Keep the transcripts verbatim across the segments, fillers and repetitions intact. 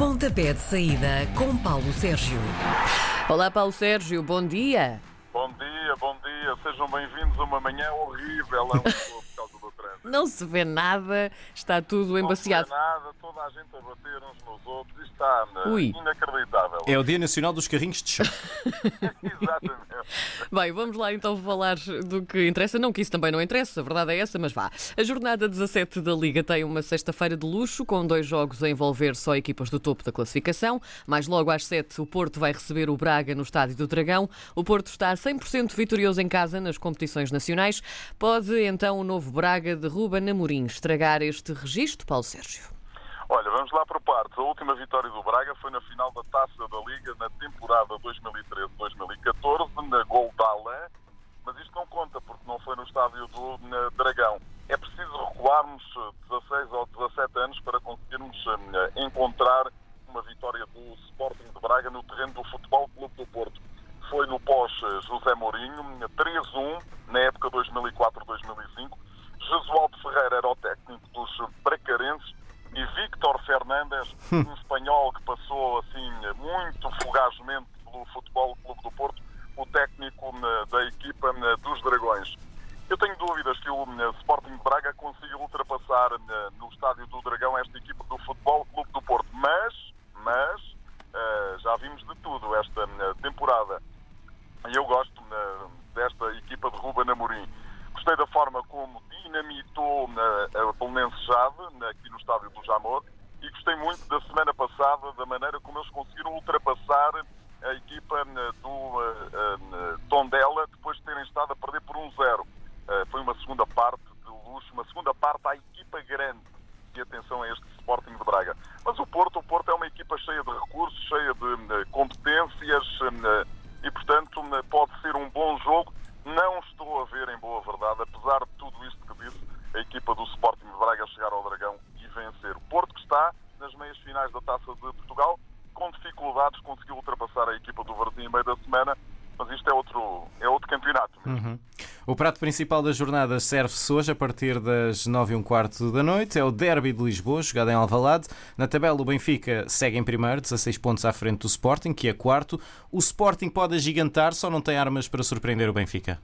Pontapé de saída com Paulo Sérgio. Olá, Paulo Sérgio, bom dia. Bom dia, bom dia. Sejam bem-vindos a uma manhã horrível lá por causa do trânsito. Não se vê nada, está tudo embaciado. Não se vê nada, toda a gente a bater uns nos outros. Isto está Ui. inacreditável. É o Dia Nacional dos Carrinhos de Chão. Exatamente. Bem, vamos lá então falar do que interessa. Não que isso também não interessa, a verdade é essa, mas vá. A jornada dezassete da Liga tem uma sexta-feira de luxo, com dois jogos a envolver só equipas do topo da classificação. Mais logo às sete, o Porto vai receber o Braga no Estádio do Dragão. O Porto está a cem por cento vitorioso em casa nas competições nacionais. Pode então o novo Braga de Ruben Amorim estragar este registro, Paulo Sérgio? Olha, vamos lá por partes. A última vitória do Braga foi na final da Taça da Liga na temporada dois mil e treze dois mil e catorze, na gol da Alain, mas isto não conta porque não foi no estádio do Dragão. É preciso recuarmos dezasseis ou dezassete anos para conseguirmos encontrar uma vitória do Sporting de Braga no terreno do Futebol Clube do Porto. Foi no pós-José Mourinho, três a um, na época dois mil e quatro dois mil e cinco. Jesualdo Ferreira era o técnico dos bracarenses, e Victor Fernandes, um espanhol que passou assim muito fugazmente pelo Futebol Clube do Porto, o técnico da equipa dos Dragões. Eu tenho dúvidas que o Sporting de Braga consiga ultrapassar no Estádio do Dragão esta equipa do Futebol Clube do Porto, mas, mas já vimos de tudo esta temporada. E eu gosto desta equipa de Ruben Amorim. Gostei da forma como dinamitou a Polonense Jade aqui no estádio do Jamor, e gostei muito da semana passada da maneira como eles conseguiram ultrapassar a equipa do uh, uh, Tondela depois de terem estado a perder por um zero. Uh, foi uma segunda parte de luxo, uma segunda parte à equipa grande. E atenção a este Sporting de Braga. Mas o Porto, o Porto é uma equipa cheia de recursos, cheia de uh, competências uh, e, portanto, uh, pode ser um bom jogo. Não estou a ver, em boa verdade, apesar de tudo isto que disse, a equipa do Sporting de Braga chegar ao Dragão e vencer. O Porto, que está nas meias finais da Taça de Portugal, com dificuldades conseguiu ultrapassar a equipa do Varzim em meio da semana, mas isto é outro, é outro campeonato mesmo. Uhum. O prato principal da jornada serve-se hoje a partir das nove e um quarto da noite. É o derby de Lisboa, jogado em Alvalade. Na tabela, o Benfica segue em primeiro, dezasseis pontos à frente do Sporting, que é quarto. O Sporting pode agigantar, só não tem armas para surpreender o Benfica.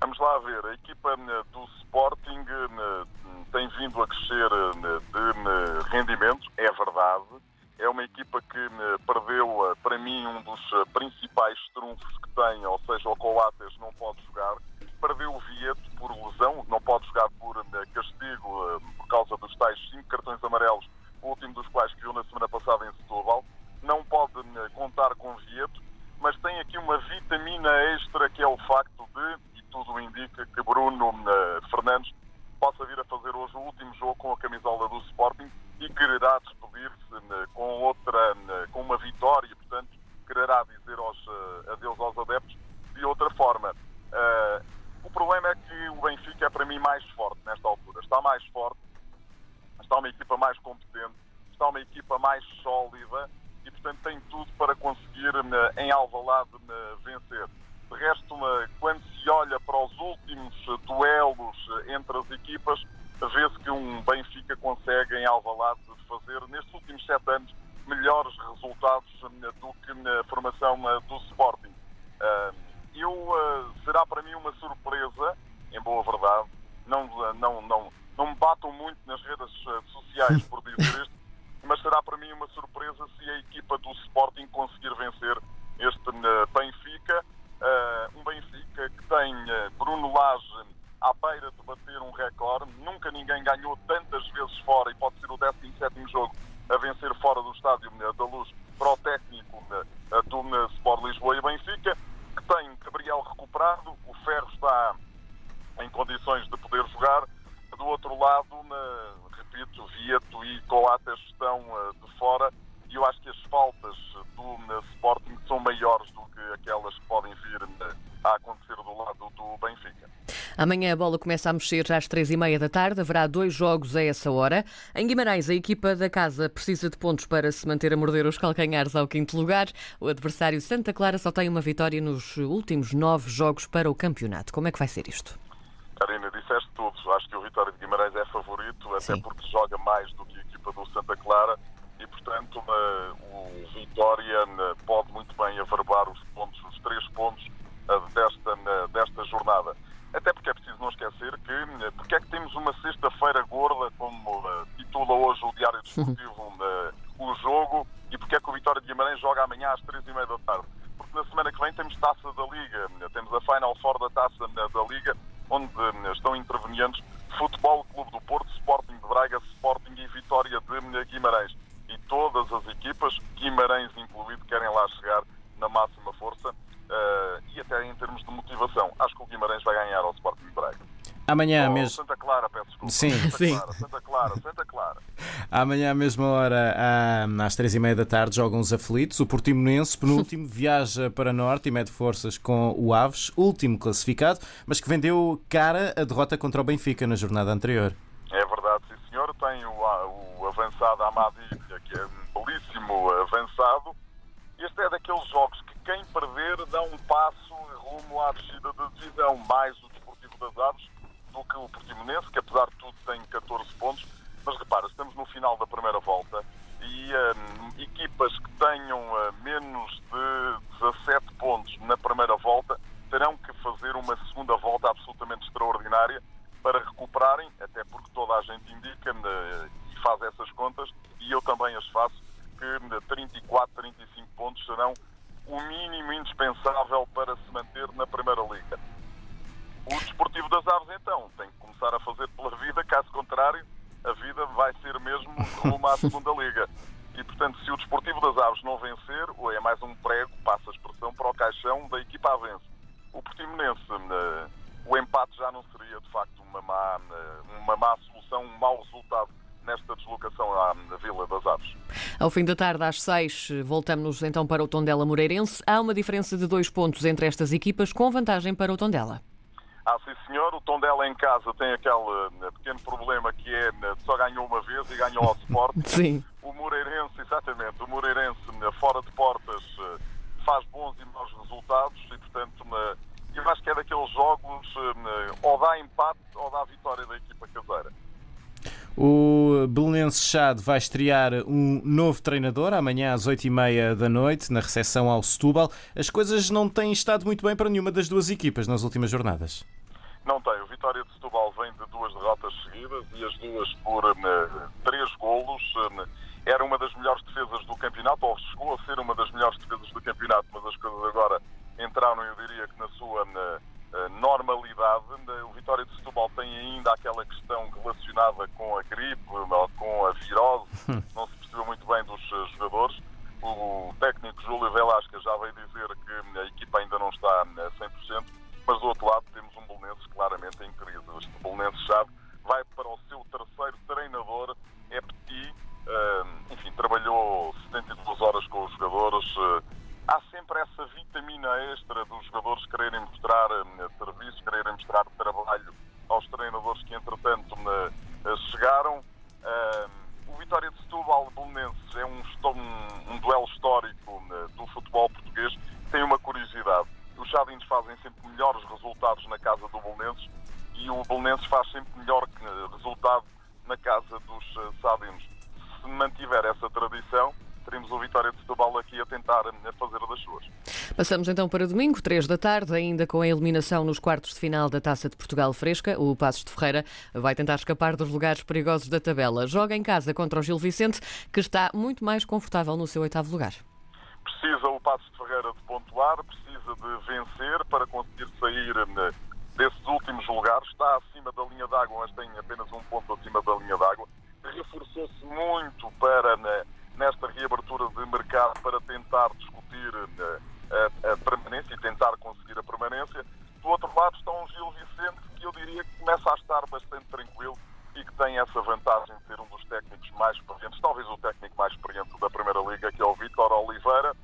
Vamos lá ver. A equipa do Sporting tem vindo a crescer de rendimento, é verdade. É uma equipa que perdeu, para mim, um dos principais trunfos que tem, ou seja, o Coates não pode jogar. Perdeu o Vieto por lesão, não pode jogar por castigo por causa dos tais cinco cartões amarelos, o último dos quais que viu na semana passada em Setúbal. Não pode contar com o Vieto, mas tem aqui uma vitamina extra que é o facto de, e tudo indica, que Bruno Fernandes possa vir a fazer hoje o último jogo com a camisola do Sporting e quererá despedir-se com, outra, com uma vitória, portanto, quererá dizer aos, adeus aos adeptos de outra forma. Uh, o problema é que o Benfica é, para mim, mais forte nesta altura. Está mais forte, está uma equipa mais competente, está uma equipa mais sólida e, portanto, tem tudo para conseguir, em Alvalade, vencer. De resto, quando se olha para os últimos duelos entre as equipas, vê-se que um Benfica consegue em Alvalade fazer, nestes últimos sete anos, melhores resultados do que na formação do Sporting. Eu, será para mim uma surpresa, em boa verdade, não, não, não, não me batam muito nas redes sociais por dizer isto, mas será para mim uma surpresa se a equipa do Sporting conseguir vencer este Benfica. Uh, um Benfica que tem uh, Bruno Lage à beira de bater um recorde. Nunca ninguém ganhou tantas vezes fora, e pode ser o décimo sétimo jogo a vencer fora do Estádio uh, da Luz para o técnico uh, do uh, Sport Lisboa. E Benfica, que tem Gabriel recuperado, o Ferro está em condições de poder jogar. Do outro lado, uh, repito, Vieto e Coates estão uh, de fora. E eu acho que as faltas do Sporting são maiores do que aquelas que podem vir a acontecer do lado do Benfica. Amanhã a bola começa a mexer às três e meia da tarde. Haverá dois jogos a essa hora. Em Guimarães, a equipa da casa precisa de pontos para se manter a morder os calcanhares ao quinto lugar. O adversário Santa Clara só tem uma vitória nos últimos nove jogos para o campeonato. Como é que vai ser isto? Carina, disseste tudo. Acho que o Vitória de Guimarães é favorito, até Sim. porque joga mais do que a equipa do Santa Clara. E, portanto, Vitória pode muito bem averbar os pontos, os três pontos desta, desta jornada. Até porque é preciso não esquecer que, porque é que temos uma sexta-feira gorda, como titula hoje o Diário Desportivo o jogo, e porque é que o Vitória de Guimarães joga amanhã às três e meia da tarde. Porque na semana que vem temos Taça da Liga, temos a Final Four da Taça da Liga, onde estão intervenientes Futebol Clube do Porto, Sporting de Braga, Sporting e Vitória de Guimarães. E todas as equipas, Guimarães incluído, querem lá chegar na máxima força uh, e até em termos de motivação. Acho que o Guimarães vai ganhar ao Sporting de Braga. Amanhã oh, mesmo... Santa Clara, peço desculpa. Sim, Santa sim. Clara, Santa Clara, Santa Clara. Amanhã, à mesma hora, às três e meia da tarde, jogam os aflitos. O Portimonense, penúltimo, viaja para Norte e mede forças com o Aves, último classificado, mas que vendeu cara a derrota contra o Benfica na jornada anterior. É verdade, sim senhor. Tem o, o avançado Amadi, que é um belíssimo avançado. Este é daqueles jogos que quem perder dá um passo rumo à descida da divisão, mais o Desportivo das Aves do que o Portimonense, que apesar de tudo tem catorze pontos, mas repara, estamos no final da primeira volta e um, equipas que tenham uh, menos de dezassete pontos na primeira volta terão que fazer uma segunda volta absolutamente extraordinária para recuperarem, até porque toda a gente indica uh, e faz essas contas, e eu também as faço, que trinta e quatro, trinta e cinco pontos serão o mínimo indispensável para se manter na Primeira Liga. O Desportivo das Aves, então, tem que começar a fazer pela vida, caso contrário, a vida vai ser mesmo rumo à Segunda Liga. E, portanto, se o Desportivo das Aves não vencer, ou é mais um prego, passa a expressão para o caixão da equipa a vencer. O Portimonense, né, o empate já não seria, de facto, uma má, uma má solução, um mau resultado nesta deslocação à Vila das Aves. Ao fim da tarde, às seis, voltamos então para o Tondela Moreirense. Há uma diferença de dois pontos entre estas equipas, com vantagem para o Tondela. Ah, sim senhor, o Tondela em casa tem aquele pequeno problema que é só ganhou uma vez e ganhou ao Sport. Sim. O Moreirense, exatamente, o Moreirense fora de portas faz bons e maus resultados e, portanto, eu acho que é daqueles jogos ou dá empate ou dá vitória da equipa caseira. O Bolenense Jade vai estrear um novo treinador amanhã às oito e meia da noite, na recepção ao Setúbal. As coisas não têm estado muito bem para nenhuma das duas equipas nas últimas jornadas. Não tem. O Vitória de Setúbal vem de duas derrotas seguidas e as duas por uh, três golos. Uh, era uma das melhores defesas do campeonato, ou chegou a ser uma das melhores defesas do campeonato, mas as coisas agora entraram, eu diria que na sua... Uh, normalidade. O Vitória de Setúbal tem ainda aquela questão relacionada com a gripe, com a virose, não se percebeu muito bem dos jogadores. O técnico Júlio Velasca já veio dizer que a equipa ainda não está a cem por cento, mas do outro lado temos um Belenenses claramente em crise. O Belenenses Jade vai para o seu terceiro treinador, Épetit, enfim, trabalhou setenta e duas horas com os jogadores. Há sempre essa vitamina extra dos jogadores quererem mostrar serviço, quererem mostrar trabalho aos treinadores que, entretanto, chegaram. O Vitória de Setúbal-Belenenses é um, um duelo histórico do futebol português. Tem uma curiosidade. Os Jardins fazem sempre melhores resultados na casa do Belenenses e o Belenenses faz sempre melhor resultado na casa dos Jardins. Se mantiver essa tradição, teremos o Vitória de Setúbal aqui a tentar fazer das suas. Passamos então para domingo, três da tarde, ainda com a eliminação nos quartos de final da Taça de Portugal fresca. O Paços de Ferreira vai tentar escapar dos lugares perigosos da tabela. Joga em casa contra o Gil Vicente, que está muito mais confortável no seu oitavo lugar. Precisa o Paços de Ferreira de pontuar, precisa de vencer para conseguir sair desses últimos lugares. Está acima da linha d'água, mas tem apenas um ponto acima da linha d'água. Reforçou-se muito para... nesta reabertura de mercado para tentar discutir a, a, a permanência e tentar conseguir a permanência. Do outro lado está um Gil Vicente que eu diria que começa a estar bastante tranquilo e que tem essa vantagem de ser um dos técnicos mais experientes, talvez o técnico mais experiente da Primeira Liga, que é o Vítor Oliveira.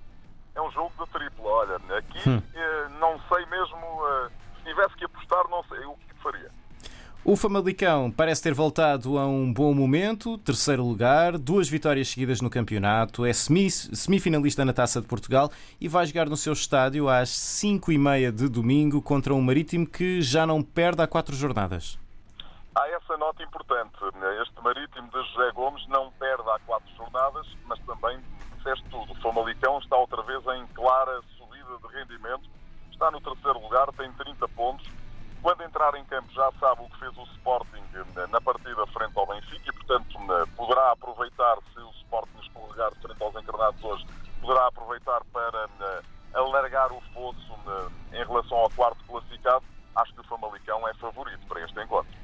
É um jogo de tripla. Olha, aqui hum. eh, não sei mesmo, eh, se tivesse que apostar, não sei o que faria. O Famalicão parece ter voltado a um bom momento, terceiro lugar, duas vitórias seguidas no campeonato, é semifinalista na Taça de Portugal e vai jogar no seu estádio às cinco e meia de domingo contra um Marítimo que já não perde há quatro jornadas. Há essa nota importante. Este Marítimo de José Gomes não perde há quatro jornadas, mas também disseste tudo. O Famalicão está outra vez em clara subida de rendimento. Está no terceiro lugar, tem trinta pontos. Quando entrar em campo já sabe o que fez o Sporting na partida frente ao Benfica e, portanto, poderá aproveitar, se o Sporting escorregar frente aos encarnados hoje, poderá aproveitar para alargar o fosso em relação ao quarto classificado. Acho que o Famalicão é favorito para este encontro.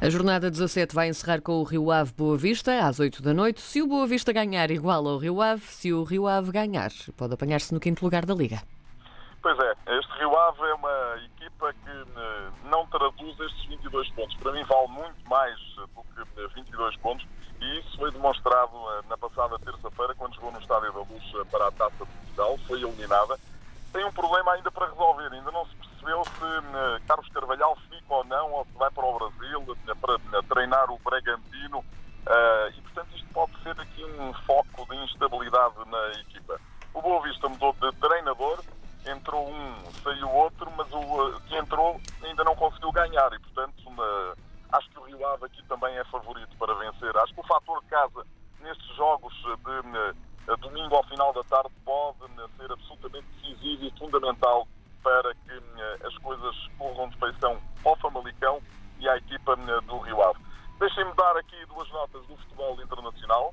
A jornada dezassete vai encerrar com o Rio Ave Boavista, às oito da noite. Se o Boavista ganhar, igual ao Rio Ave. Se o Rio Ave ganhar, pode apanhar-se no quinto lugar da Liga. Pois é, este Rio Ave é uma equipa que não traduz estes vinte e dois pontos. Para mim vale muito mais do que vinte e dois pontos. E isso foi demonstrado na passada terça-feira, quando jogou no Estádio da Luz para a Taça de Portugal. Foi eliminada. Tem um problema ainda para resolver. Ainda não se percebeu se Carlos Carvalhal fica ou não, ou se vai para o Brasil para treinar o Bragantino. E, portanto, isto pode ser aqui um foco de instabilidade na equipa. O Boavista mudou de treinador. Entrou um, saiu outro, mas o que entrou ainda não conseguiu ganhar. E, portanto, uma... acho que o Rio Ave aqui também é favorito para vencer. Acho que o fator casa nestes jogos de domingo ao final da tarde pode ser absolutamente decisivo e fundamental para que as coisas corram de feição ao Famalicão e à equipa do Rio Ave. Deixem-me dar aqui duas notas do futebol internacional.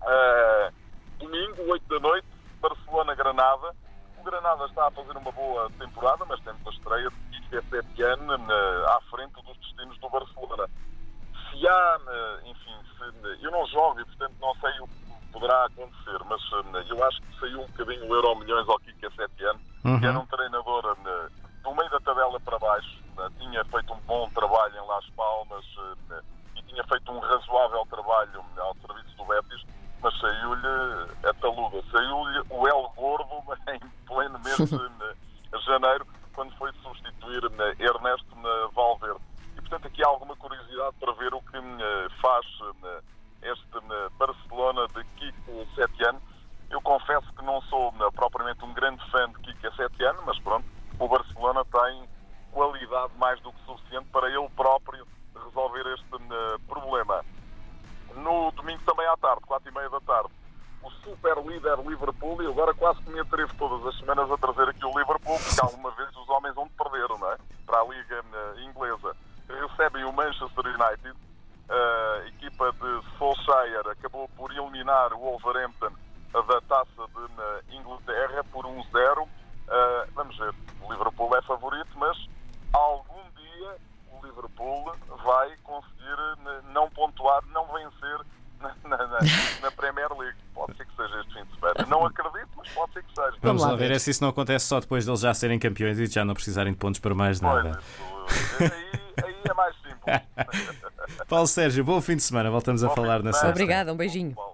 Uh, domingo, oito da noite, Barcelona-Granada. O Granada está a fazer uma boa temporada, mas tem uma estreia de dezessete anos à frente dos destinos do Barcelona. Se há, enfim, se, eu não jogo e, portanto, não sei o que poderá acontecer, mas eu acho que saiu um bocadinho o Euro Milhões ao Kike Setien, uhum. que era um treinador do meio da tabela para baixo, tinha feito um bom trabalho em Las Palmas e tinha feito um razoável trabalho ao serviço do Betis, mas saiu-lhe a taluda, saiu-lhe o El Gordo em pleno mês de janeiro, quando foi substituir Ernesto Valverde. E, portanto, aqui há alguma curiosidade para ver o que faz este Barcelona de Kike Setien. Eu confesso que não sou propriamente um grande fã de Kike Setien, mas pronto, o Barcelona tem qualidade mais do que suficiente para ele próprio resolver este problema. No domingo também à tarde, quatro e meia da tarde, o super líder Liverpool, e agora quase que me atrevo todas as semanas a trazer aqui o Liverpool, porque alguma vez os homens onde perderam, não é? Para a Liga Inglesa. Recebem o Manchester United, a equipa de Solskjaer acabou por eliminar o Wolverhampton da Taça de Inglaterra por um zero. Vamos ver, o Liverpool é favorito, mas algum dia o Liverpool vai conseguir não pontuar, não vencer na, na, na Premier League. Pode ser que seja este fim de semana. Não acredito, mas pode ser que seja. Vamos lá ver, é se isso não acontece só depois deles já serem campeões e já não precisarem de pontos para mais nada. Pois, aí, aí é mais simples. Paulo Sérgio, bom fim de semana. Voltamos bom a falar na semana. Obrigada, um beijinho.